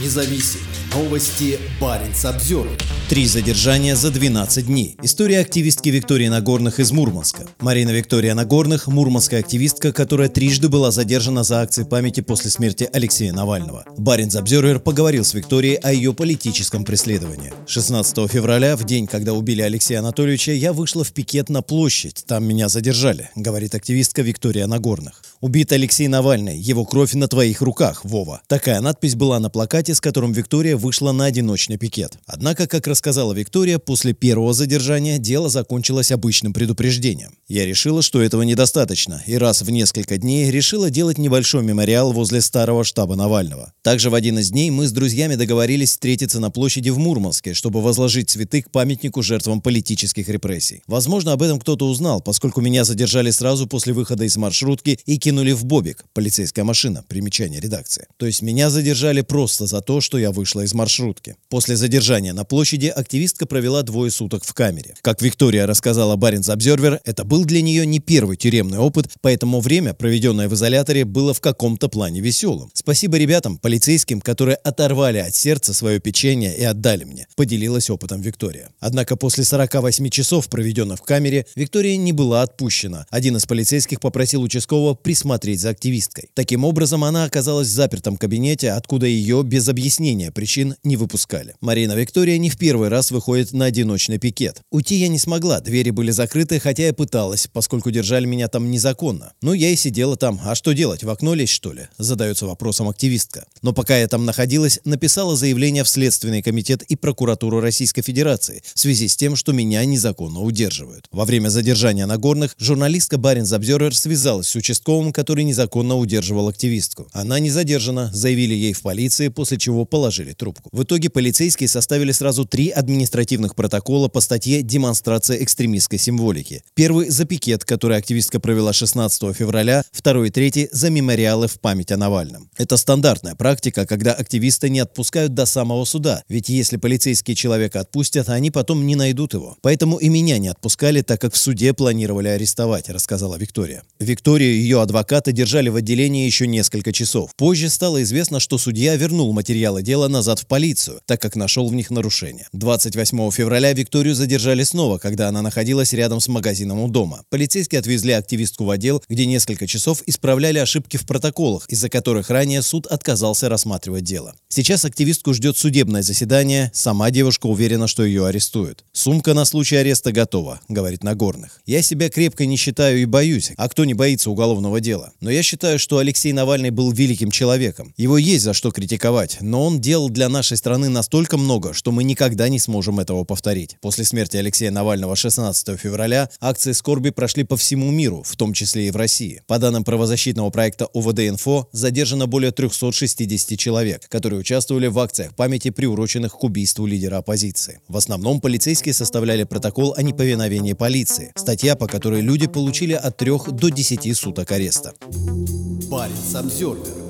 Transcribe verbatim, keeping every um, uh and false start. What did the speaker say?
независим. Новости Barents Observer. Три задержания за двенадцать дней. История активистки Виктории Нагорных из Мурманска. Марина-Виктория Нагорных – мурманская активистка, которая трижды была задержана за акции памяти после смерти Алексея Навального. Barents Observer поговорил с Викторией о ее политическом преследовании. шестнадцатого февраля, в день, когда убили Алексея Анатольевича, я вышла в пикет на площадь. Там меня задержали, говорит активистка Виктория Нагорных. Убит Алексей Навальный. Его кровь на твоих руках, Вова. Такая надпись была на плакате, с которым Виктория вышла на одиночный пикет. Однако, как рассказала Виктория, после первого задержания дело закончилось обычным предупреждением. Я решила, что этого недостаточно, и раз в несколько дней решила делать небольшой мемориал возле старого штаба Навального. Также в один из дней мы с друзьями договорились встретиться на площади в Мурманске, чтобы возложить цветы к памятнику жертвам политических репрессий. Возможно, об этом кто-то узнал, поскольку меня задержали сразу после выхода из маршрутки и кинули в бобик. Полицейская машина. Примечание редакции. То есть меня задержали просто за то, что я вышла из маршрутки. После задержания на площади активистка провела двое суток в камере. Как Виктория рассказала Barents Observer, это был для нее не первый тюремный опыт, поэтому время, проведенное в изоляторе, было в каком-то плане веселым. Спасибо ребятам, полицейским, которые оторвали от сердца свое печенье и отдали мне, поделилась опытом Виктория. Однако после сорока восьми часов, проведенных в камере, Виктория не была отпущена. Один из полицейских попросил участкового присмотреть за активисткой. Таким образом, она оказалась в запертом кабинете, откуда ее без объяснения причин не выпускали. Марина Виктория не в первый раз выходит на одиночный пикет. Уйти я не смогла, двери были закрыты, хотя я пыталась, поскольку держали меня там незаконно. Ну, я и сидела там. А что делать, в окно лезть, что ли? Задается вопросом активистка. Но пока я там находилась, написала заявление в Следственный комитет и Прокуратуру Российской Федерации в связи с тем, что меня незаконно удерживают. Во время задержания Нагорных журналистка Barents Observer связалась с участковым, который незаконно удерживал активистку. Она не задержана, заявили ей в полиции, после чего положили трубку. В итоге полицейские составили сразу три административных протокола по статье «Демонстрация экстремистской символики». Первый – за пикет, который активистка провела шестнадцатого февраля, второй и третий – за мемориалы в память о Навальном. Это стандартная практика, когда активиста не отпускают до самого суда, ведь если полицейские человека отпустят, они потом не найдут его. Поэтому и меня не отпускали, так как в суде планировали арестовать, рассказала Виктория. Викторию и ее адвоката держали в отделении еще несколько часов. Позже стало известно, что судья вернул материалы дела назад в полицию, так как нашел в них нарушения. двадцать восьмого февраля Викторию задержали снова, когда она находилась рядом с магазином у дома. Полицейские отвезли активистку в отдел, где несколько часов исправляли ошибки в протоколах, из-за которых ранее суд отказался рассматривать дело. Сейчас активистку ждет судебное заседание, сама девушка уверена, что ее арестуют. Сумка на случай ареста готова, говорит Нагорных. Я себя крепко не считаю и боюсь, а кто не боится уголовного дела. Но я считаю, что Алексей Навальный был великим человеком. Его есть за что критиковать, но он делал для нашей страны настолько много, что мы никогда не сможем этого повторить. После смерти Алексея Навального шестнадцатого февраля акции скорби прошли по всему миру, в том числе и в России. По данным правозащитного проекта О В Д-Инфо, задержано более трёхсот шестидесяти человек, которые участвовали в акциях памяти, приуроченных к убийству лидера оппозиции. В основном полицейские составляли протокол о неповиновении полиции, статья, по которой люди получили от трёх до десяти суток ареста. Barents Observer.